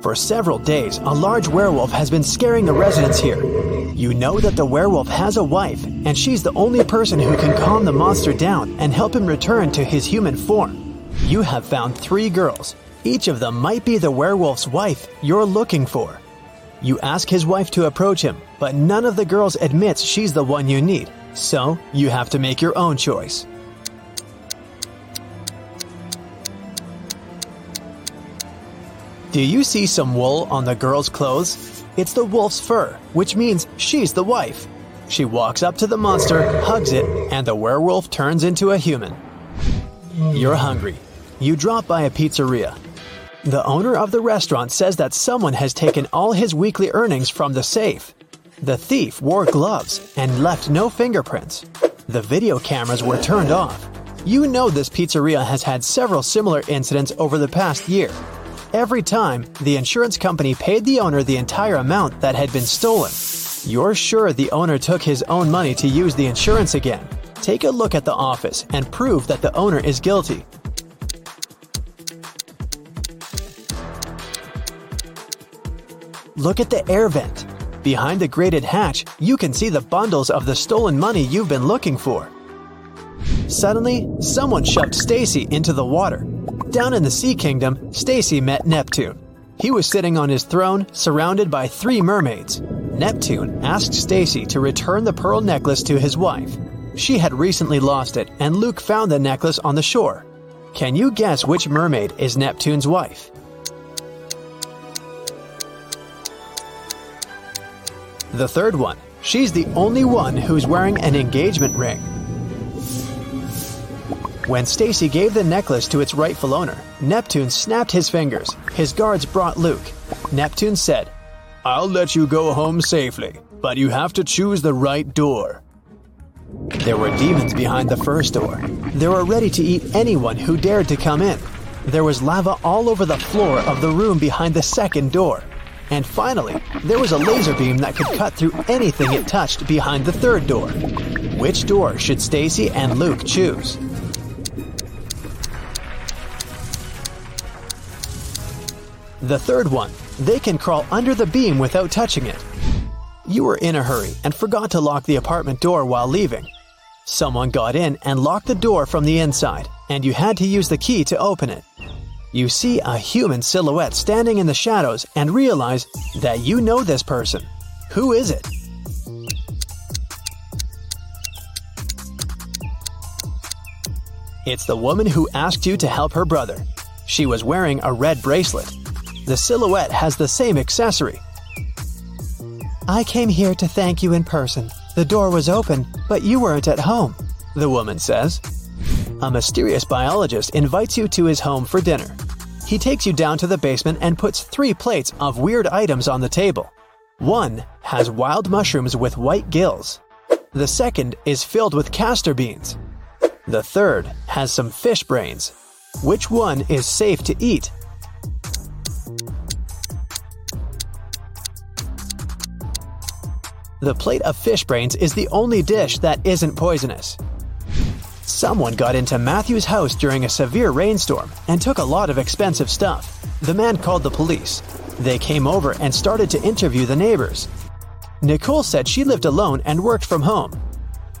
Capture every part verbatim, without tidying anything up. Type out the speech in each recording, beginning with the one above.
For several days, a large werewolf has been scaring the residents here. You know that the werewolf has a wife, and she's the only person who can calm the monster down and help him return to his human form. You have found three girls. Each of them might be the werewolf's wife you're looking for. You ask his wife to approach him, but none of the girls admits she's the one you need, so you have to make your own choice. Do you see some wool on the girl's clothes? It's the wolf's fur, which means she's the wife. She walks up to the monster, hugs it, and the werewolf turns into a human. You're hungry. You drop by a pizzeria. The owner of the restaurant says that someone has taken all his weekly earnings from the safe. The thief wore gloves and left no fingerprints. The video cameras were turned off. You know this pizzeria has had several similar incidents over the past year. Every time, the insurance company paid the owner the entire amount that had been stolen. You're sure the owner took his own money to use the insurance again. Take a look at the office and prove that the owner is guilty. Look at the air vent. Behind the grated hatch, you can see the bundles of the stolen money you've been looking for. Suddenly, someone shoved Stacy into the water. Down in the Sea Kingdom, Stacy met Neptune. He was sitting on his throne, surrounded by three mermaids. Neptune asked Stacy to return the pearl necklace to his wife. She had recently lost it, and Luke found the necklace on the shore. Can you guess which mermaid is Neptune's wife? The third one. She's the only one who's wearing an engagement ring. When Stacy gave the necklace to its rightful owner, Neptune snapped his fingers. His guards brought Luke. Neptune said, "I'll let you go home safely, but you have to choose the right door." There were demons behind the first door. They were ready to eat anyone who dared to come in. There was lava all over the floor of the room behind the second door. And finally, there was a laser beam that could cut through anything it touched behind the third door. Which door should Stacy and Luke choose? The third one. They can crawl under the beam without touching it. You were in a hurry and forgot to lock the apartment door while leaving. Someone got in and locked the door from the inside, and you had to use the key to open it. You see a human silhouette standing in the shadows and realize that you know this person. Who is it? It's the woman who asked you to help her brother. She was wearing a red bracelet. The silhouette has the same accessory. "I came here to thank you in person. The door was open, but you weren't at home," the woman says. A mysterious biologist invites you to his home for dinner. He takes you down to the basement and puts three plates of weird items on the table. One has wild mushrooms with white gills. The second is filled with castor beans. The third has some fish brains. Which one is safe to eat? The plate of fish brains is the only dish that isn't poisonous. Someone got into Matthew's house during a severe rainstorm and took a lot of expensive stuff. The man called the police. They came over and started to interview the neighbors. Nicole said she lived alone and worked from home.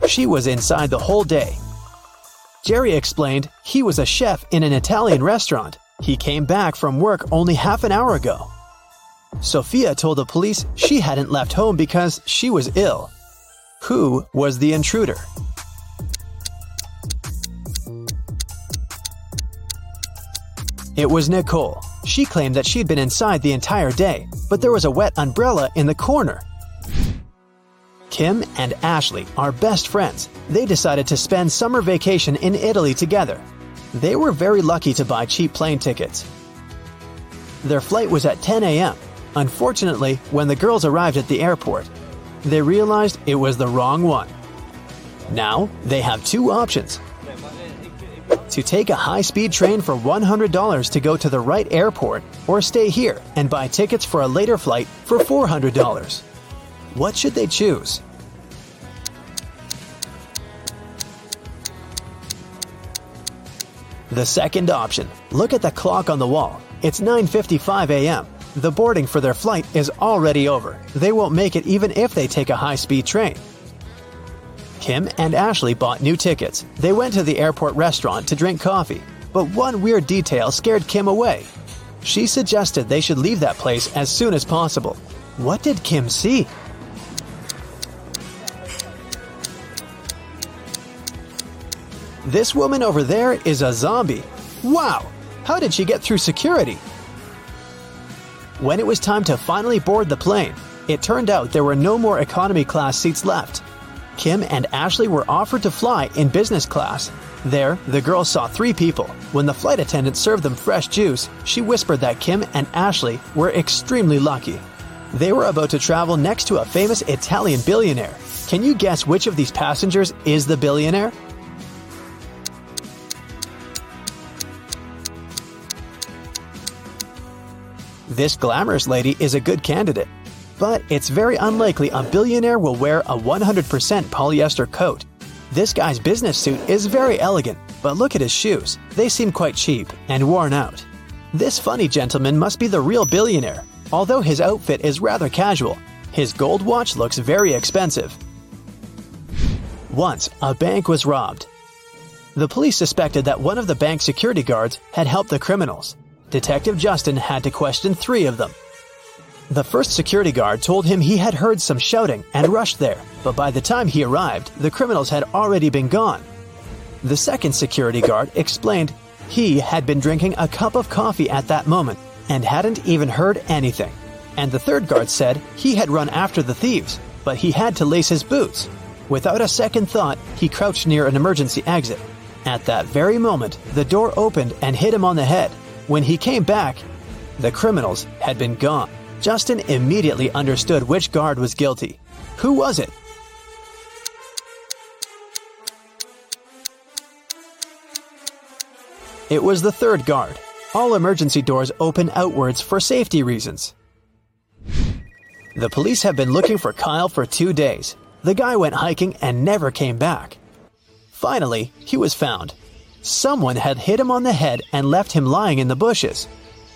She was inside the whole day. Jerry explained he was a chef in an Italian restaurant. He came back from work only half an hour ago. Sophia told the police she hadn't left home because she was ill. Who was the intruder? It was Nicole. She claimed that she'd been inside the entire day, but there was a wet umbrella in the corner. Kim and Ashley are best friends. They decided to spend summer vacation in Italy together. They were very lucky to buy cheap plane tickets. Their flight was at ten a.m. Unfortunately, when the girls arrived at the airport, they realized it was the wrong one. Now, they have two options. To take a high-speed train for one hundred dollars to go to the right airport, or stay here and buy tickets for a later flight for four hundred dollars. What should they choose? The second option. Look at the clock on the wall. It's nine fifty-five a.m. The boarding for their flight is already over. They won't make it even if they take a high-speed train. Kim and Ashley bought new tickets. They went to the airport restaurant to drink coffee, but one weird detail scared Kim away. She suggested they should leave that place as soon as possible. What did Kim see? This woman over there is a zombie. Wow! How did she get through security? When it was time to finally board the plane, it turned out there were no more economy class seats left. Kim and Ashley were offered to fly in business class. There, the girls saw three people. When the flight attendant served them fresh juice, she whispered that Kim and Ashley were extremely lucky. They were about to travel next to a famous Italian billionaire. Can you guess which of these passengers is the billionaire? This glamorous lady is a good candidate, but it's very unlikely a billionaire will wear a one hundred percent polyester coat. This guy's business suit is very elegant, but look at his shoes. They seem quite cheap and worn out. This funny gentleman must be the real billionaire, although his outfit is rather casual. His gold watch looks very expensive. Once, a bank was robbed. The police suspected that one of the bank's security guards had helped the criminals. Detective Justin had to question three of them. The first security guard told him he had heard some shouting and rushed there, but by the time he arrived, the criminals had already been gone. The second security guard explained he had been drinking a cup of coffee at that moment and hadn't even heard anything. And the third guard said he had run after the thieves, but he had to lace his boots. Without a second thought, he crouched near an emergency exit. At that very moment, the door opened and hit him on the head. When he came back, the criminals had been gone. Justin immediately understood which guard was guilty. Who was it? It was the third guard. All emergency doors open outwards for safety reasons. The police have been looking for Kyle for two days. The guy went hiking and never came back. Finally, he was found. Someone had hit him on the head and left him lying in the bushes.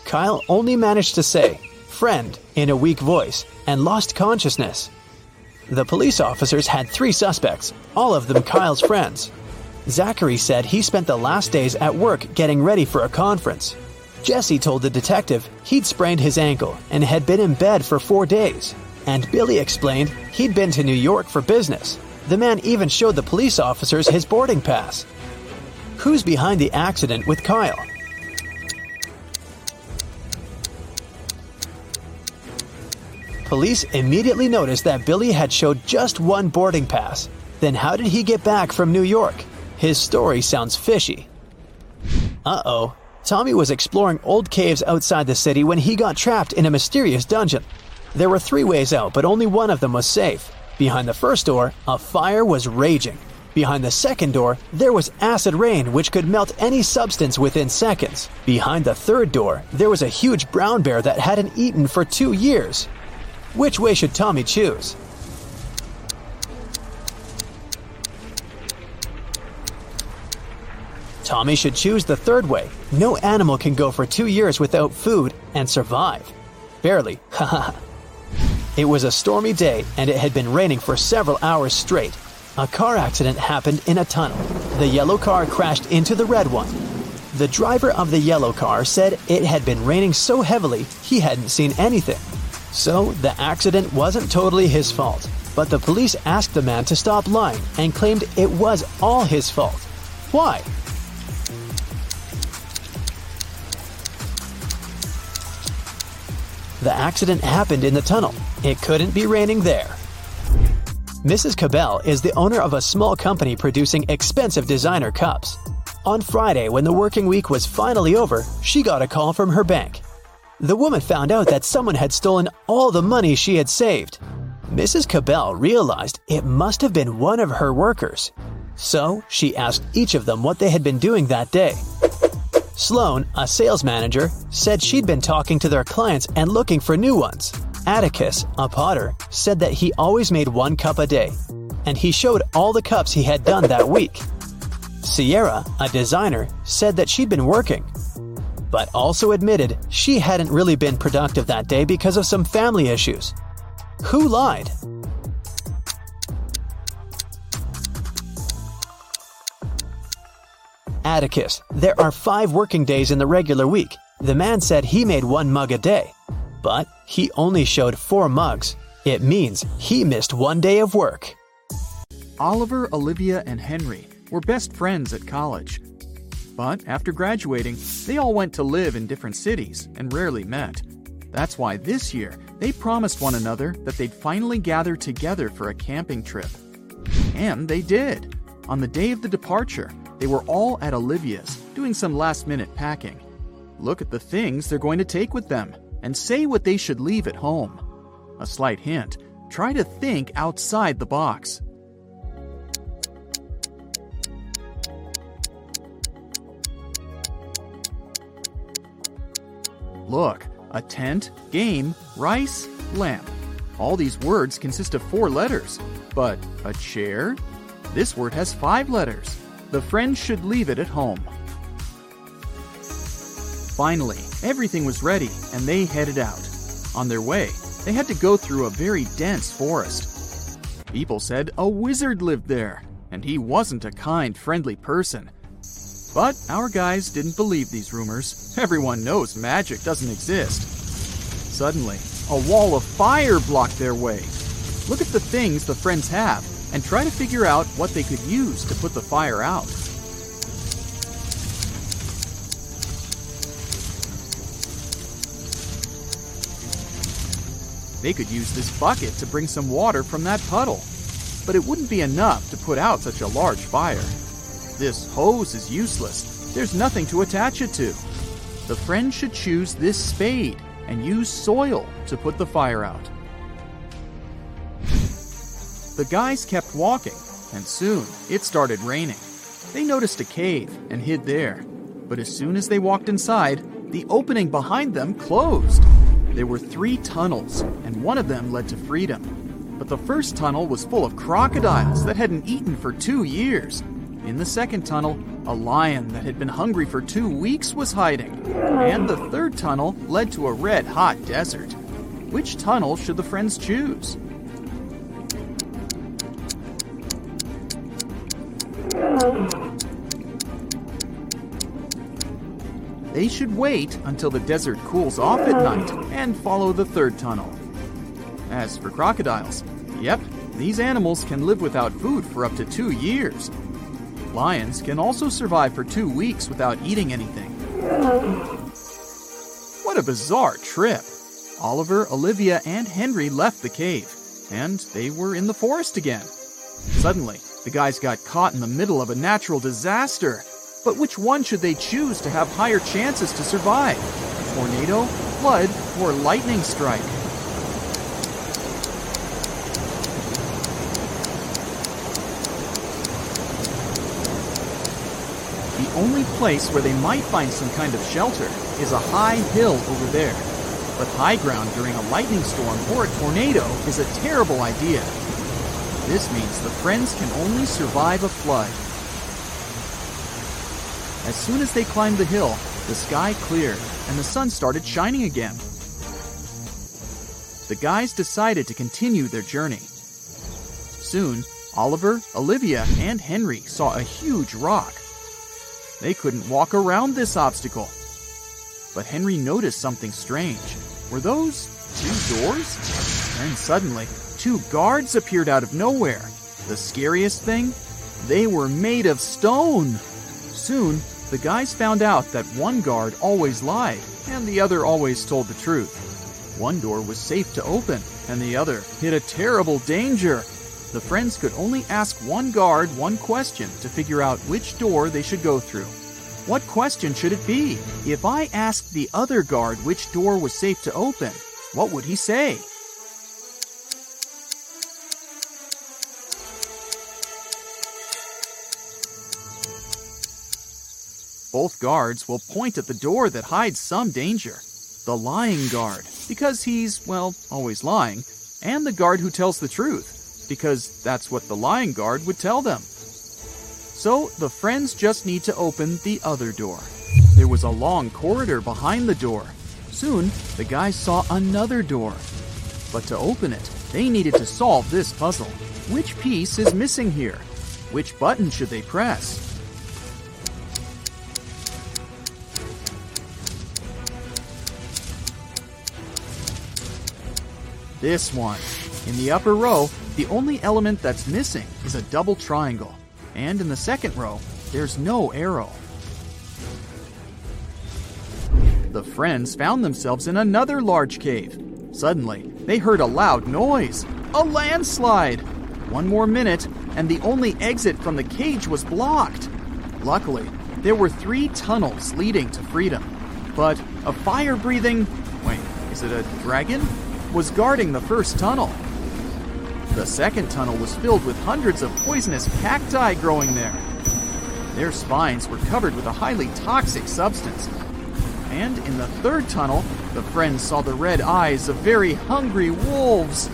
Kyle only managed to say, "friend," in a weak voice, and lost consciousness. The police officers had three suspects, all of them Kyle's friends. Zachary said he spent the last days at work getting ready for a conference. Jesse told the detective he'd sprained his ankle and had been in bed for four days. And Billy explained he'd been to New York for business. The man even showed the police officers his boarding pass. Who's behind the accident with Kyle? Police immediately noticed that Billy had showed just one boarding pass. Then how did he get back from New York? His story sounds fishy. Uh-oh. Tommy was exploring old caves outside the city when he got trapped in a mysterious dungeon. There were three ways out, but only one of them was safe. Behind the first door, a fire was raging. Behind the second door, there was acid rain which could melt any substance within seconds. Behind the third door, there was a huge brown bear that hadn't eaten for two years. Which way should Tommy choose? Tommy should choose the third way. No animal can go for two years without food and survive. Barely. Haha. It was a stormy day and it had been raining for several hours straight. A car accident happened in a tunnel. The yellow car crashed into the red one. The driver of the yellow car said it had been raining so heavily he hadn't seen anything. So the accident wasn't totally his fault. But the police asked the man to stop lying and claimed it was all his fault. Why? The accident happened in the tunnel. It couldn't be raining there. Missus Cabell is the owner of a small company producing expensive designer cups. On Friday, when the working week was finally over, she got a call from her bank. The woman found out that someone had stolen all the money she had saved. Missus Cabell realized it must have been one of her workers. So she asked each of them what they had been doing that day. Sloan, a sales manager, said she'd been talking to their clients and looking for new ones. Atticus, a potter, said that he always made one cup a day, and he showed all the cups he had done that week. Sierra, a designer, said that she'd been working. but also admitted she hadn't really been productive that day because of some family issues. Who lied? Atticus, there are five working days in the regular week. The man said he made one mug a day, but he only showed four mugs. It means he missed one day of work. Oliver, Olivia, and Henry were best friends at college. But after graduating, they all went to live in different cities and rarely met. That's why this year, they promised one another that they'd finally gather together for a camping trip. And they did. On the day of the departure, they were all at Olivia's, doing some last-minute packing. Look at the things they're going to take with them, and say what they should leave at home. A slight hint, try to think outside the box. Look, a tent, game, rice, lamp. All these words consist of four letters, but a chair? This word has five letters. The friends should leave it at home. Finally, everything was ready, and they headed out. On their way, they had to go through a very dense forest. People said a wizard lived there, and he wasn't a kind, friendly person. But our guys didn't believe these rumors. Everyone knows magic doesn't exist. Suddenly, a wall of fire blocked their way. Look at the things the friends have, and try to figure out what they could use to put the fire out. They could use this bucket to bring some water from that puddle, but it wouldn't be enough to put out such a large fire. This hose is useless. There's nothing to attach it to. The friend should choose this spade and use soil to put the fire out. The guys kept walking, and soon it started raining. They noticed a cave and hid there, but as soon as they walked inside, the opening behind them closed. There were three tunnels, and one of them led to freedom. But the first tunnel was full of crocodiles that hadn't eaten for two years. In the second tunnel, a lion that had been hungry for two weeks was hiding. And the third tunnel led to a red-hot desert. Which tunnel should the friends choose? They should wait until the desert cools off at night and follow the third tunnel. As for crocodiles, yep, these animals can live without food for up to two years. Lions can also survive for two weeks without eating anything. What a bizarre trip! Oliver, Olivia, and Henry left the cave, and they were in the forest again. Suddenly, the guys got caught in the middle of a natural disaster. But which one should they choose to have higher chances to survive? Tornado, flood, or lightning strike? The only place where they might find some kind of shelter is a high hill over there. But high ground during a lightning storm or a tornado is a terrible idea. This means the friends can only survive a flood. As soon as they climbed the hill, the sky cleared, and the sun started shining again. The guys decided to continue their journey. Soon, Oliver, Olivia, and Henry saw a huge rock. They couldn't walk around this obstacle. But Henry noticed something strange. Were those two doors? And suddenly, two guards appeared out of nowhere. The scariest thing? They were made of stone! Soon, the guys found out that one guard always lied, and the other always told the truth. One door was safe to open, and the other hid a terrible danger. The friends could only ask one guard one question to figure out which door they should go through. What question should it be? If I asked the other guard which door was safe to open, what would he say? Both guards will point at the door that hides some danger. The lying guard, because he's, well, always lying, and the guard who tells the truth, because that's what the lying guard would tell them. So the friends just need to open the other door. there was a long corridor behind the door. Soon, the guys saw another door. But to open it, they needed to solve this puzzle. Which piece is missing here? Which button should they press? This one. In the upper row, the only element that's missing is a double triangle. And in the second row, there's no arrow. The friends found themselves in another large cave. Suddenly, they heard a loud noise. A landslide! One more minute, and the only exit from the cage was blocked. Luckily, there were three tunnels leading to freedom. But a fire-breathing... Wait, is it a dragon? Was guarding the first tunnel. The second tunnel was filled with hundreds of poisonous cacti growing there. Their spines were covered with a highly toxic substance. And in the third tunnel, the friends saw the red eyes of very hungry wolves.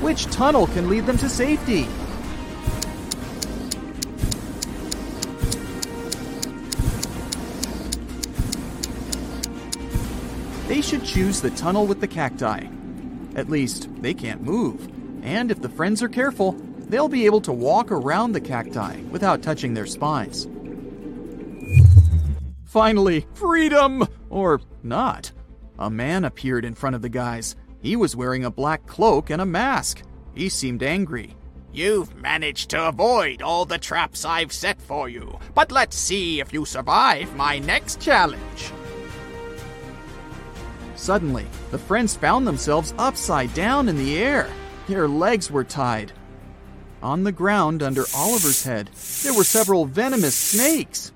Which tunnel can lead them to safety? They should choose the tunnel with the cacti. At least, they can't move. And if the friends are careful, they'll be able to walk around the cacti without touching their spines. Finally, freedom! Or not. A man appeared in front of the guys. He was wearing a black cloak and a mask. He seemed angry. You've managed to avoid all the traps I've set for you, but let's see if you survive my next challenge. Suddenly, the friends found themselves upside down in the air. Their legs were tied. On the ground under Oliver's head, there were several venomous snakes.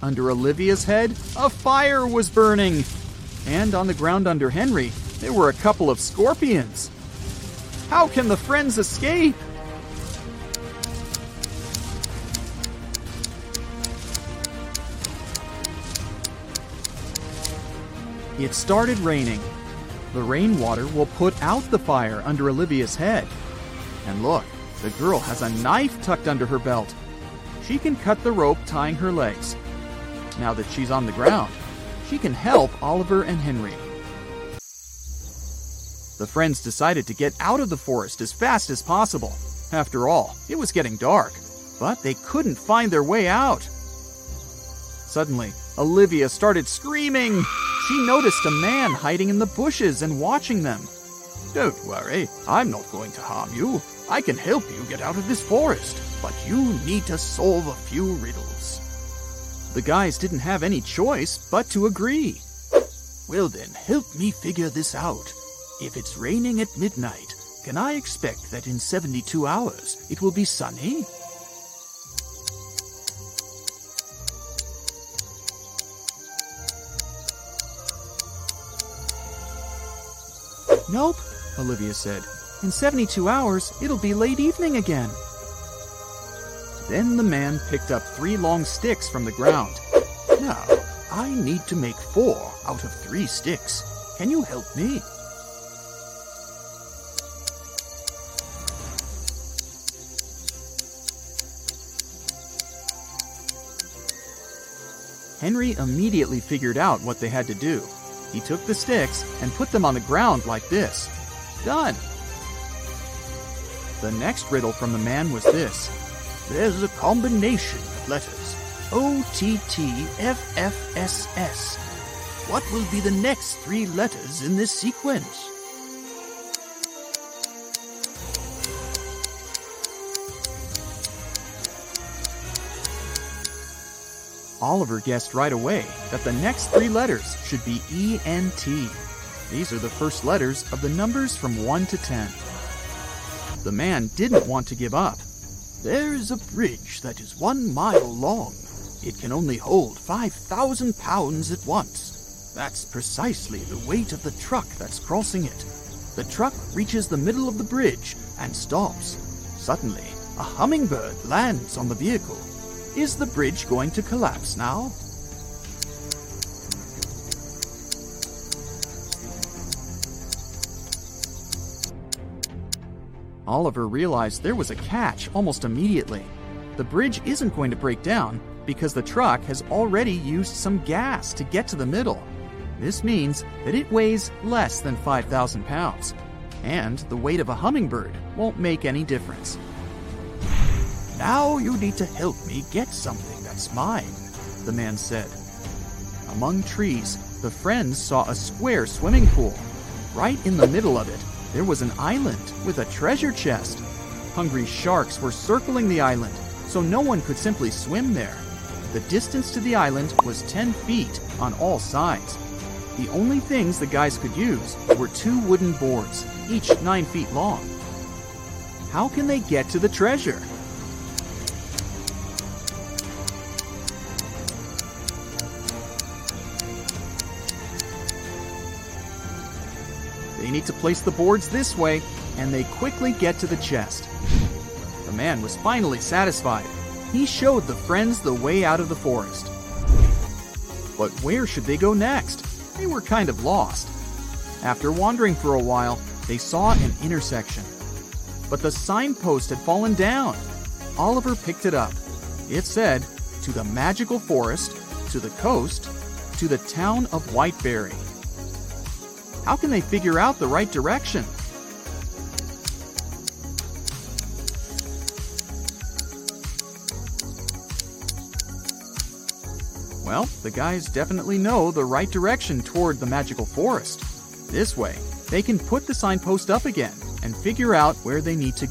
Under Olivia's head, a fire was burning. And on the ground under Henry, there were a couple of scorpions. How can the friends escape? It started raining. The rainwater will put out the fire under Olivia's head. And look, the girl has a knife tucked under her belt. She can cut the rope tying her legs. Now that she's on the ground, she can help Oliver and Henry. The friends decided to get out of the forest as fast as possible. After all, it was getting dark, but they couldn't find their way out. Suddenly, Olivia started screaming. She noticed a man hiding in the bushes and watching them. Don't worry, I'm not going to harm you. I can help you get out of this forest, but you need to solve a few riddles. The guys didn't have any choice but to agree. Well then, help me figure this out. If it's raining at midnight, can I expect that in seventy-two hours it will be sunny? Nope, Olivia said. In seventy-two hours, it'll be late evening again. Then the man picked up three long sticks from the ground. Now, I need to make four out of three sticks. Can you help me? Henry immediately figured out what they had to do. He took the sticks and put them on the ground like this. Done! The next riddle from the man was this. There's a combination of letters. O T T F F S S. What will be the next three letters in this sequence? Oliver guessed right away that the next three letters should be E N T. These are the first letters of the numbers from one to ten. The man didn't want to give up. There is a bridge that is one mile long. It can only hold five thousand pounds at once. That's precisely the weight of the truck that's crossing it. The truck reaches the middle of the bridge and stops. Suddenly, a hummingbird lands on the vehicle. Is the bridge going to collapse now? Oliver realized there was a catch almost immediately. The bridge isn't going to break down, because the truck has already used some gas to get to the middle. This means that it weighs less than five thousand pounds, and the weight of a hummingbird won't make any difference. "Now you need to help me get something that's mine," the man said. Among trees, the friends saw a square swimming pool. Right in the middle of it, there was an island with a treasure chest. Hungry sharks were circling the island, so no one could simply swim there. The distance to the island was ten feet on all sides. The only things the guys could use were two wooden boards, each nine feet long. How can they get to the treasure? They need to place the boards this way, and they quickly get to the chest. The man was finally satisfied. He showed the friends the way out of the forest. But where should they go next? They were kind of lost. After wandering for a while, they saw an intersection. But the signpost had fallen down. Oliver picked it up. It said, "To the magical forest, to the coast, to the town of Whiteberry." How can they figure out the right direction? Well, the guys definitely know the right direction toward the magical forest. This way, they can put the signpost up again and figure out where they need to